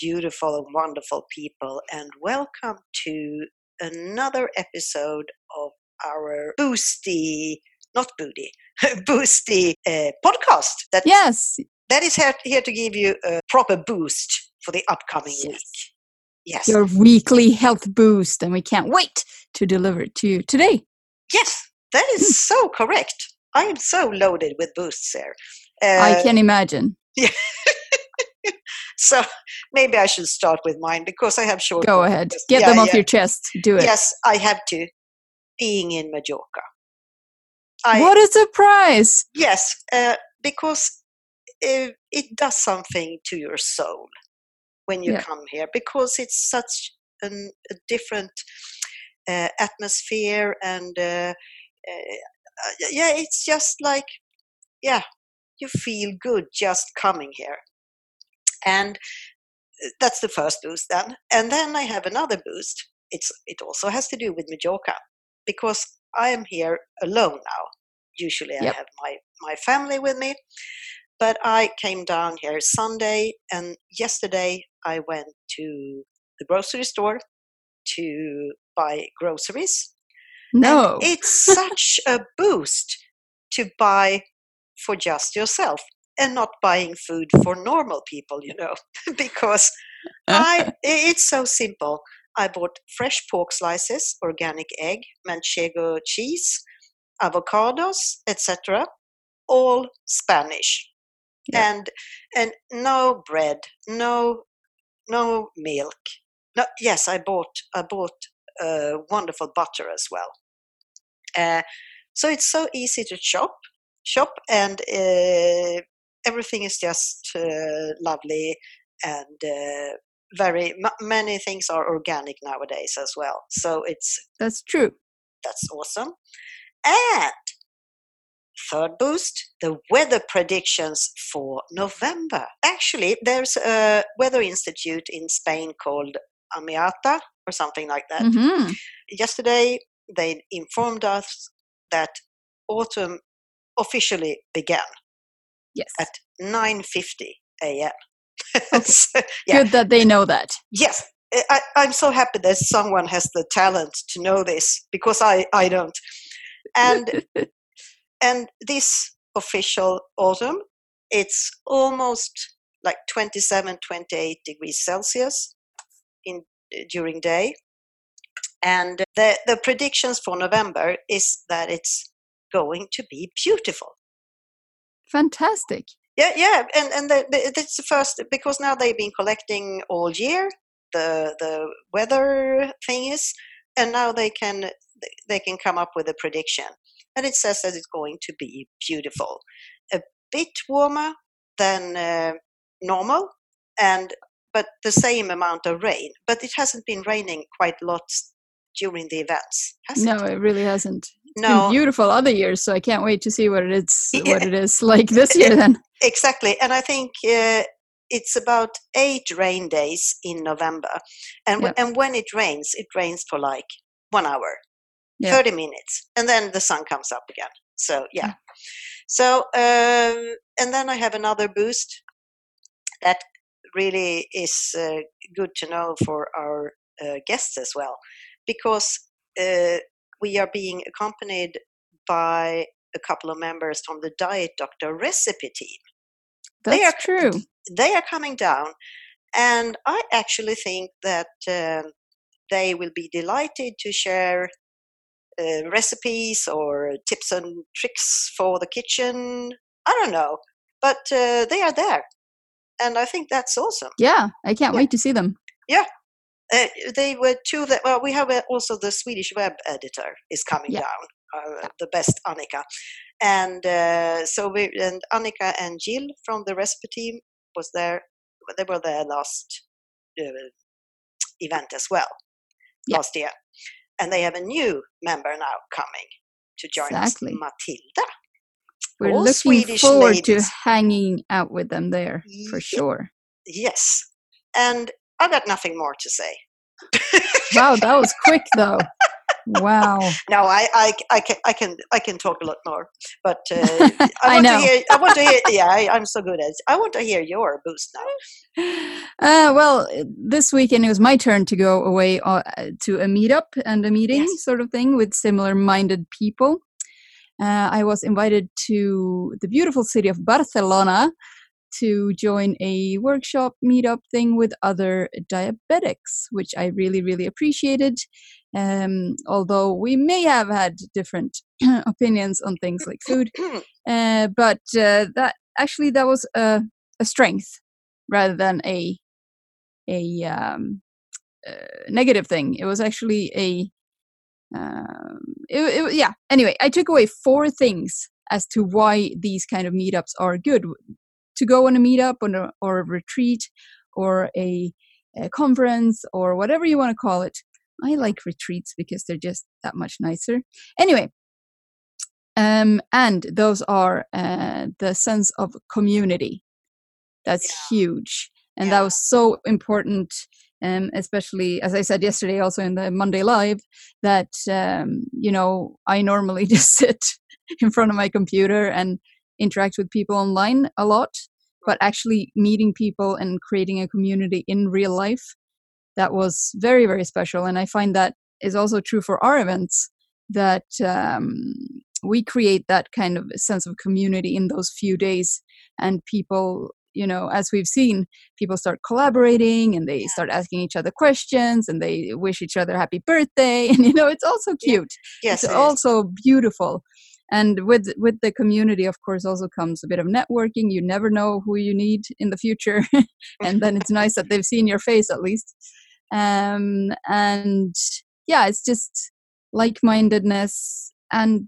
beautiful and wonderful people, and welcome to another episode of our Boosty podcast. That is here to give you a proper boost for the upcoming week. Yes, your weekly health boost, and we can't wait to deliver it to you today. Yes, that is so correct. I am so loaded with boosts there. I can imagine. Yeah. So maybe I should start with mine because I have short. Go ahead. Get them off your chest. Do it. Yes, I have to. Being in Mallorca. What a surprise! Yes, because it does something to your soul when you come here, because it's such a different atmosphere, and it's just like, you feel good just coming here. And that's the first boost then. And then I have another boost. It also has to do with Mallorca, because I am here alone now. Usually I have my family with me, but I came down here Sunday, and yesterday I went to the grocery store to buy groceries. No. And it's such a boost to buy for just yourself, and not buying food for normal people, because it's so simple. I bought fresh pork slices, organic egg, Manchego cheese, avocados, etc. All Spanish, and no bread, no milk. No, yes, I bought wonderful butter as well. So it's so easy to shop, and everything is just lovely, and very many things are organic nowadays as well. So that's true. That's awesome. And third boost, the weather predictions for November. Actually, there's a weather institute in Spain called AEMET or something like that. Mm-hmm. Yesterday, they informed us that autumn officially began at 9:50 a.m. Okay. So, good that they know that. Yes, I'm so happy that someone has the talent to know this, because I don't. And and this official autumn, it's almost like 27, 28 degrees Celsius during day. And the predictions for November is that it's going to be beautiful. Fantastic. Yeah, and that's the first, because now they've been collecting all year the weather things, and now they can come up with a prediction, and it says that it's going to be beautiful, a bit warmer than normal, but the same amount of rain. But it hasn't been raining quite a lot during the events, has it? No, it really hasn't. It's been beautiful other years, so I can't wait to see what it is like this year then. Exactly. And I think it's about 8 rain days in November. And and when it rains for like 1 hour, 30 minutes, and then the sun comes up again. So, yeah. So, and then I have another boost that really is good to know for our guests as well, because we are being accompanied by a couple of members from the Diet Doctor recipe team. That's true. They are coming down, and I actually think that they will be delighted to share recipes or tips and tricks for the kitchen. I don't know, but they are there, and I think that's awesome. Yeah, I can't wait to see them. Yeah. They were two that, well, we have also the Swedish web editor is coming down, the best Annika. And so Annika and Jill from the recipe team was there. They were there last event as well, last year. And they have a new member now coming to join us, Matilda. We're all looking Swedish forward ladies. To hanging out with them there, for sure. Yes. And I've got nothing more to say. Wow, that was quick, though. Wow. No, I can talk a lot more, but I want to hear. Yeah, I'm so good at it. I want to hear your boost now. Well, this weekend it was my turn to go away to a meetup and a meeting sort of thing with similar-minded people. I was invited to the beautiful city of Barcelona to join a workshop meetup thing with other diabetics, which I really, really appreciated. Although we may have had different opinions on things like food, but that was a strength rather than a negative thing. It was actually yeah. Anyway, I took away 4 things as to why these kind of meetups are good. To go on a meetup or a retreat or a conference or whatever you want to call it. I like retreats because they're just that much nicer. Anyway, and those are the sense of community. That's huge. And that was so important, especially, as I said yesterday, also in the Monday Live, that, I normally just sit in front of my computer and interact with people online a lot, but actually meeting people and creating a community in real life, that was very, very special. And I find that is also true for our events, that we create that kind of sense of community in those few days. And people, as we've seen, people start collaborating and they start asking each other questions and they wish each other happy birthday. And, it's also cute. Yeah. Yes, it's also beautiful. And with the community, of course, also comes a bit of networking. You never know who you need in the future. And then it's nice that they've seen your face at least. It's just like-mindedness. And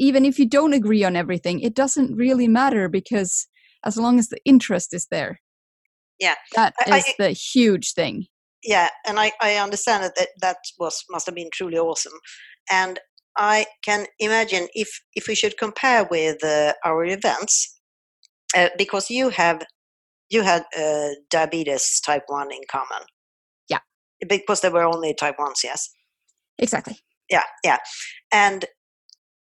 even if you don't agree on everything, it doesn't really matter, because as long as the interest is there. Yeah. That is the huge thing. Yeah. And I understand that must have been truly awesome. And I can imagine if we should compare with our events, because you had diabetes type 1 in common. Yeah. Because there were only type 1s, yes? Exactly. Yeah. And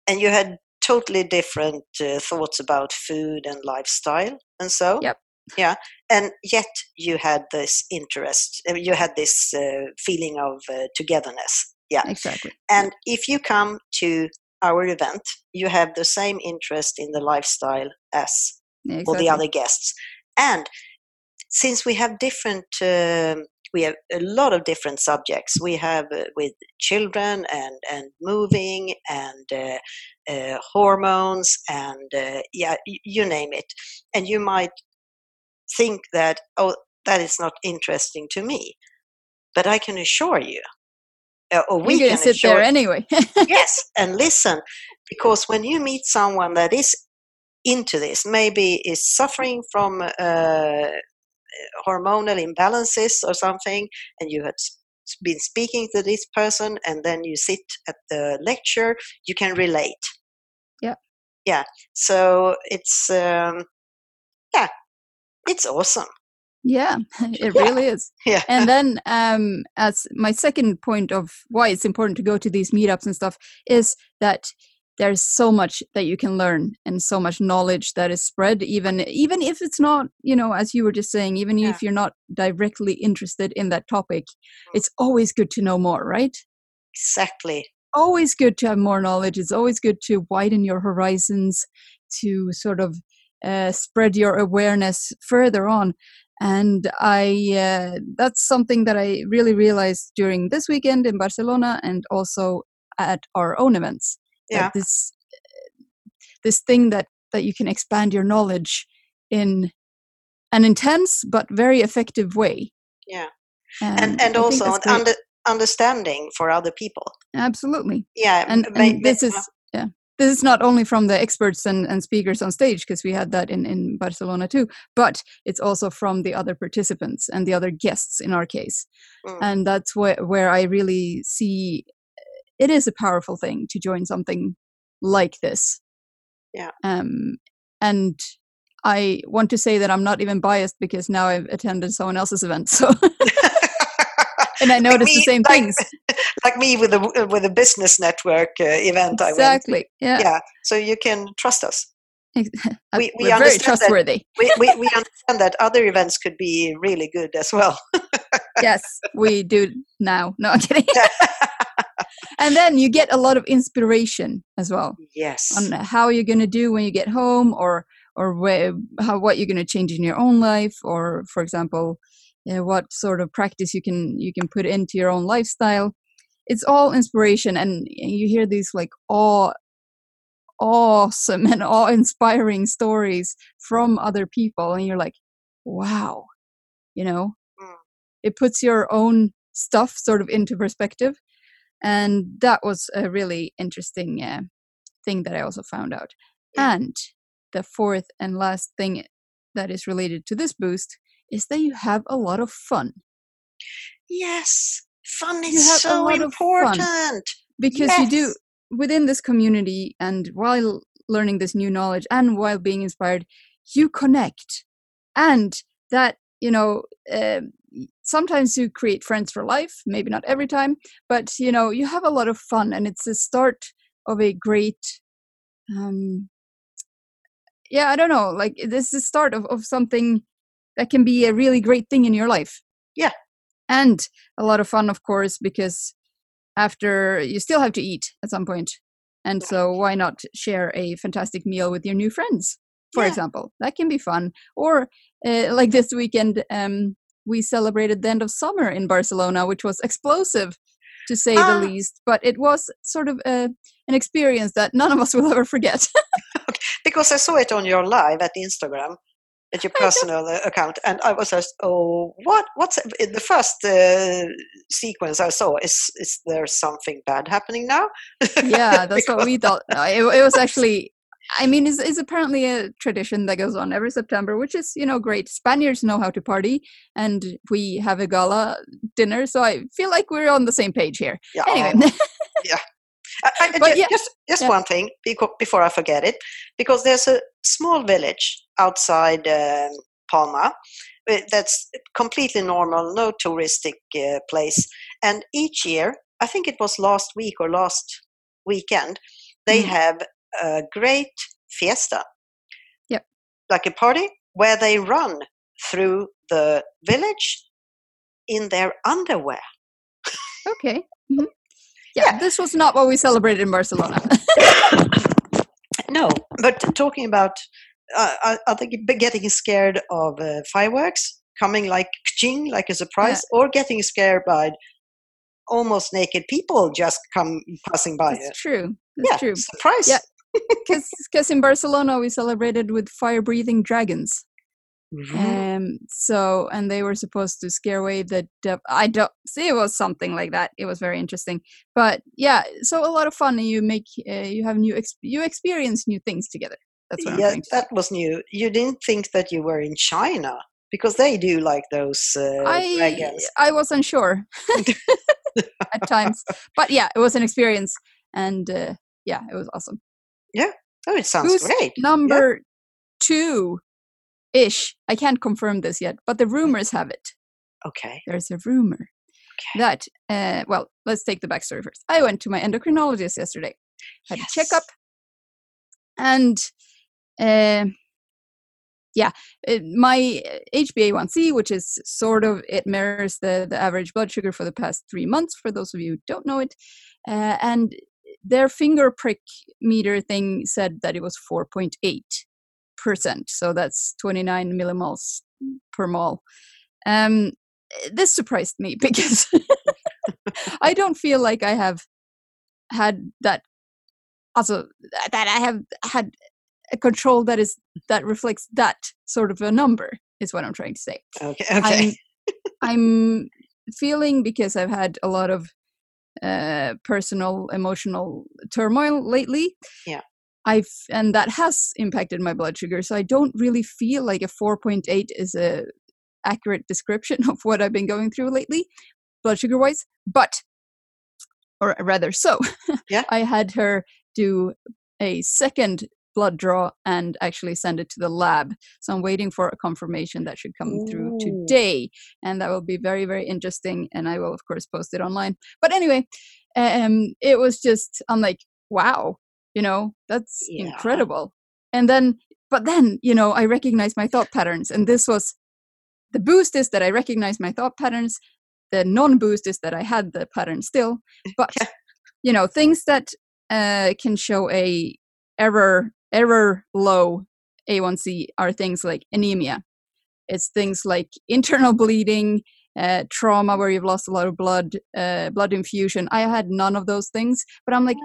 you had totally different thoughts about food and lifestyle and so. Yep. Yeah. And yet you had this interest, you had this feeling of togetherness. Yeah, exactly. And if you come to our event, you have the same interest in the lifestyle as all the other guests. And since we have we have a lot of different subjects. We have with children and moving and hormones and you name it. And you might think that, oh, that is not interesting to me, but I can assure you. Or we can sit there anyway. Yes, and listen, because when you meet someone that is into this, maybe is suffering from hormonal imbalances or something, and you had been speaking to this person, and then you sit at the lecture, you can relate. Yeah. So it's it's awesome. Yeah, it really is. Yeah. And then as my second point of why it's important to go to these meetups and stuff is that there's so much that you can learn and so much knowledge that is spread, even if it's not, as you were just saying, even if you're not directly interested in that topic, it's always good to know more, right? Exactly. Always good to have more knowledge. It's always good to widen your horizons, to sort of spread your awareness further on. And that's something that I really realized during this weekend in Barcelona, and also at our own events. Yeah. This thing that you can expand your knowledge in an intense but very effective way. Yeah, and also an understanding for other people. Absolutely. Yeah, and this is. This is not only from the experts and speakers on stage, because we had that in Barcelona too, but it's also from the other participants and the other guests in our case. And that's where I really see it is a powerful thing to join something like this. Yeah. And I want to say that I'm not even biased, because now I've attended someone else's event. So And I noticed the same things. Like me with a business network event. Exactly. I went. Yeah. So you can trust us. We're very trustworthy. We understand that other events could be really good as well. Yes, we do now. No, I'm kidding. And then you get a lot of inspiration as well. Yes. On how you're going to do when you get home, or what you're going to change in your own life, or, for example, what sort of practice you can put into your own lifestyle. It's all inspiration, and you hear these like awesome and awe-inspiring stories from other people, and you're like, wow, it puts your own stuff sort of into perspective. And that was a really interesting thing that I also found out. Yeah. And the fourth and last thing that is related to this boost is that you have a lot of fun. Yes, fun is so important. Because you do, within this community and while learning this new knowledge and while being inspired, you connect. And that, sometimes you create friends for life, maybe not every time, but, you have a lot of fun, and it's the start of a great, this is the start of something that can be a really great thing in your life. Yeah. And a lot of fun, of course, because after you still have to eat at some point. And so why not share a fantastic meal with your new friends, for example? That can be fun. Or like this weekend, we celebrated the end of summer in Barcelona, which was explosive, to say the least. But it was sort of an experience that none of us will ever forget. Okay. Because I saw it on your live at Instagram, at your personal account. And I was just, what's the first sequence I saw? Is there something bad happening now? Yeah, that's what we thought. No, it was actually... I mean, it's apparently a tradition that goes on every September, which is, great. Spaniards know how to party, and we have a gala dinner, so I feel like we're on the same page here. Yeah, anyway. Yeah. Just one thing before I forget it, because there's a small village outside Palma that's completely normal, no touristic place. And each year, I think it was last week or last weekend, they have a great fiesta, like a party where they run through the village in their underwear. Okay. Mm-hmm. Yeah, this was not what we celebrated in Barcelona. No, but talking about, I think getting scared of fireworks coming like ka-ching, like a surprise, or getting scared by almost naked people just come passing by. That's true. That's true. Surprise. Yeah. Because in Barcelona we celebrated with fire-breathing dragons, and they were supposed to scare away the devil. I don't see, it was something like that. It was very interesting, but yeah, so a lot of fun. And you make you experience new things together. That's what I'm saying. That was new. You didn't think that you were in China, because they do like those dragons. I was unsure at times, but yeah, it was an experience, and it was awesome. Yeah. Oh, it sounds great. Number two-ish. I can't confirm this yet, but the rumors have it. Okay. There's a rumor that, let's take the backstory first. I went to my endocrinologist yesterday, had a checkup, and my HbA1c, which is sort of, it mirrors the average blood sugar for the past 3 months, for those of you who don't know it, and their finger prick meter thing said that it was 4.8%. So that's 29 millimoles per mole. This surprised me because I don't feel like I have had that. Also, that I have had a control that reflects that sort of a number is what I'm trying to say. Okay. I'm feeling, because I've had a lot of personal, emotional turmoil lately. Yeah. And that has impacted my blood sugar. So I don't really feel like a 4.8 is a accurate description of what I've been going through lately, blood sugar wise. But, or rather, I had her do a second blood draw and actually send it to the lab. So I'm waiting for a confirmation that should come through today. And that will be very, very interesting. And I will, of course, post it online. But anyway, it was just, I'm like, wow, you know, that's incredible. And then, but then, you know, I recognized my thought patterns. And this was, the boost is that I recognized my thought patterns. The non-boost is that I had the pattern still. But, you know, things that can show a error low A1C are things like anemia. It's things like internal bleeding, trauma where you've lost a lot of blood, blood infusion. I had none of those things. But I'm like,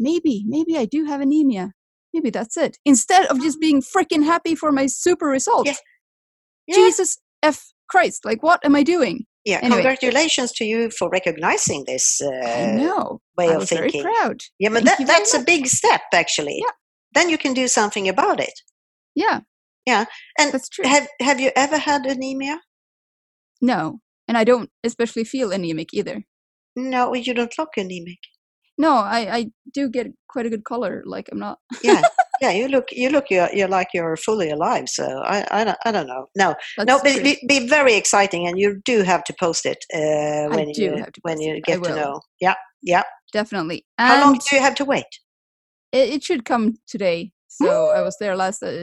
maybe I do have anemia. Maybe that's it. Instead of just being freaking happy for my super result. Yeah. Yeah. Jesus F. Christ. Like, what am I doing? Yeah, anyway. Congratulations to you for recognizing this way of thinking. Very proud. Yeah, but that's a big step, actually. Yeah. Then you can do something about it. Yeah. Yeah. And that's true. Have you ever had anemia? No. And I don't especially feel anemic either. No, you don't look anemic. No, I do get quite a good color. Like, I'm not. Yeah, you're like you're fully alive. So I don't know. No, but it'd be very exciting, and you do have to post it when you get to know. Yeah, definitely. And how long do you have to wait? It should come today. So I was there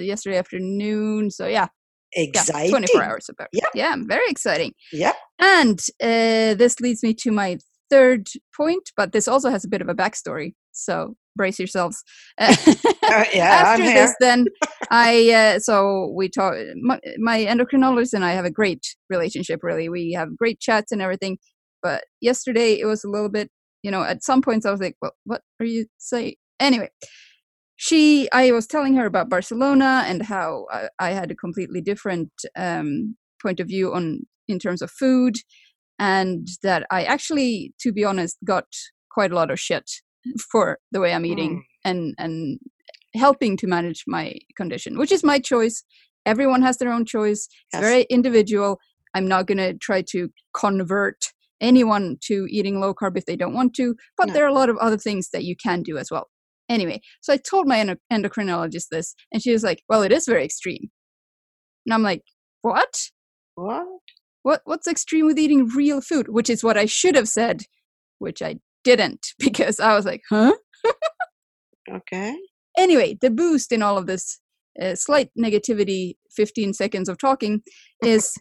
yesterday afternoon. So yeah, exciting. 24 hours about. Yeah, very exciting. Yeah, and this leads me to my third point, but this also has a bit of a backstory. So brace yourselves. After this, then my endocrinologist and I have a great relationship, really. We have great chats and everything. But yesterday it was a little bit, you know, at some points I was like, well, what are you saying? Anyway, I was telling her about Barcelona and how I had a completely different point of view in terms of food, and that I actually, to be honest, got quite a lot of shit for the way I'm eating and helping to manage my condition, which is my choice. Everyone has their own choice. It's very individual. I'm not going to try to convert anyone to eating low carb if they don't want to, but there are a lot of other things that you can do as well. Anyway, so I told my endocrinologist this, and she was like, well, it is very extreme. And I'm like, what's extreme with eating real food? Which is what I should have said, which I didn't, because I was like, huh? Okay. Anyway, the boost in all of this slight negativity, 15 seconds of talking, is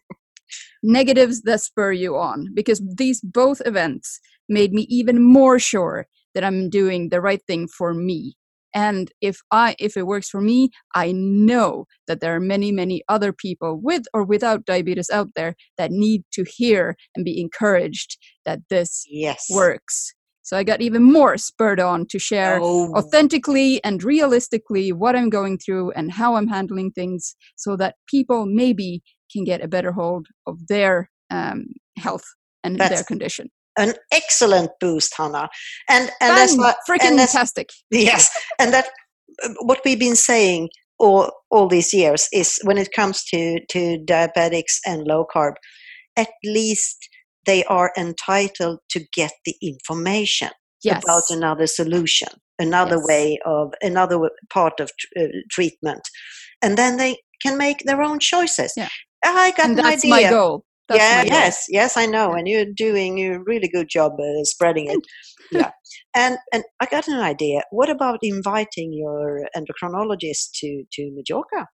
negatives that spur you on, because these both events made me even more sure that I'm doing the right thing for me. And if it works for me, I know that there are many, many other people with or without diabetes out there that need to hear and be encouraged that this works. So I got even more spurred on to share authentically and realistically what I'm going through and how I'm handling things, so that people maybe can get a better hold of their health and their condition. An excellent boost, Hannah. And that's freaking fantastic. Yes. And that what we've been saying all these years is, when it comes to diabetics and low carb, at least they are entitled to get the information about another solution, another way of, another part of treatment. And then they can make their own choices. Yeah. I got an idea. That's my goal. Yes, I know. And you're doing a really good job spreading it. Yeah. And I got an idea. What about inviting your endocrinologist to Mallorca?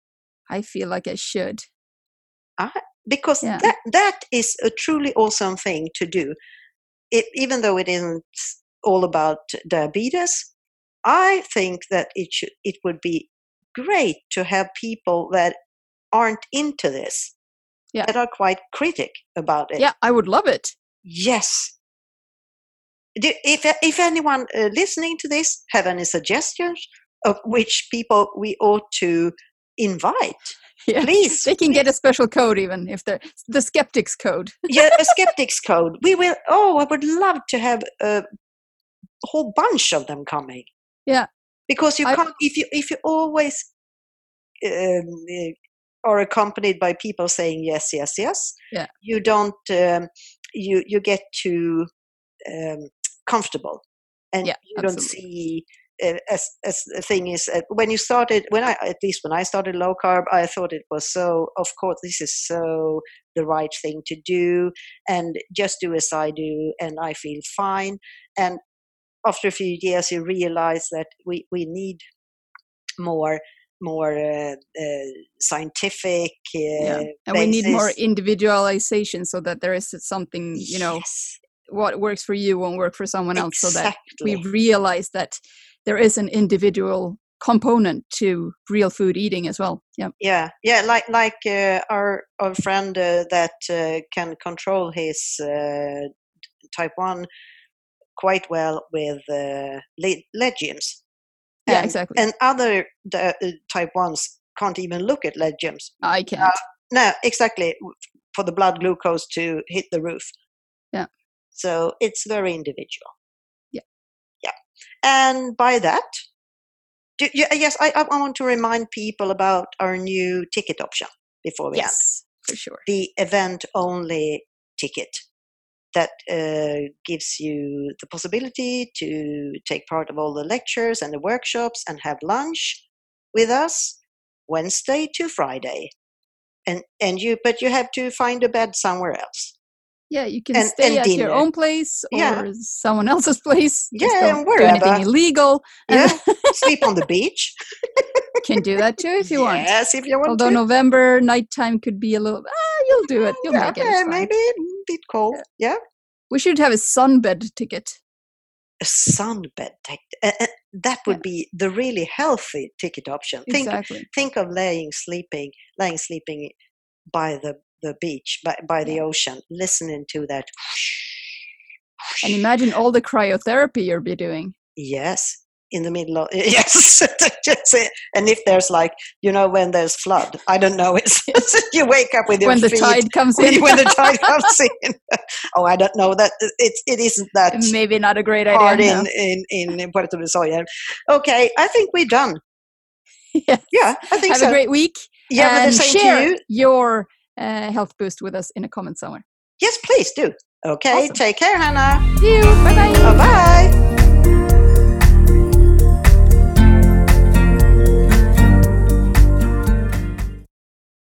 I feel like I should. Because that is a truly awesome thing to do. Even though it isn't all about diabetes, I think that it would be great to have people that aren't into this. Yeah. That are quite critic about it. Yeah, I would love it. Yes. If anyone listening to this have any suggestions of which people we ought to invite, please. They can get a special code, even if they're the skeptics code. A skeptics code. We will. Oh, I would love to have a whole bunch of them coming. Yeah. Because you can't, if you always are accompanied by people saying yes, yes, yes. Yeah. You don't. You get too comfortable, and you don't see as the thing is, when you started, when I started low carb, I thought it was so, of course, this is so the right thing to do, and just do as I do, and I feel fine. And after a few years, you realize that we need more scientific and we need more individualization, so that there is something, you know, yes. What works for you won't work for someone else, exactly. So that we realize that there is an individual component to real food eating as well. Like our friend that can control his type 1 quite well with legumes. Yeah, exactly. And other type 1s can't even look at legumes. I can't. No, exactly, for the blood glucose to hit the roof. Yeah. So it's very individual. Yeah. Yeah. And by that, I want to remind people about our new ticket option before we end. For sure. The event-only ticket that gives you the possibility to take part of all the lectures and the workshops and have lunch with us Wednesday to Friday. But you have to find a bed somewhere else. Yeah, you can stay at your own place or someone else's place. Yeah, and wherever. Do anything illegal. Yeah, sleep on the beach. Can do that too if you want. Yes, if you want. Although November nighttime could be a little. You'll do it. You'll make it. Yeah, maybe a bit cold. Yeah. We should have a sunbed ticket. A sunbed ticket. That would be the really healthy ticket option. Exactly. Think of laying sleeping by the beach, by the ocean, listening to that. And imagine all the cryotherapy you'll be doing. Yes. In the middle of and if there's when there's flood, I don't know, it's you wake up with your when feet, the tide comes in. When the tide comes in, I don't know that it isn't that. Maybe not a great idea. In Puerto Risoya. Okay, I think we're done. Yes. Yeah, I think have a great week. Yeah, and share your health boost with us in a comment somewhere. Yes, please do. Okay, awesome. Take care, Hannah. Bye bye. Bye bye.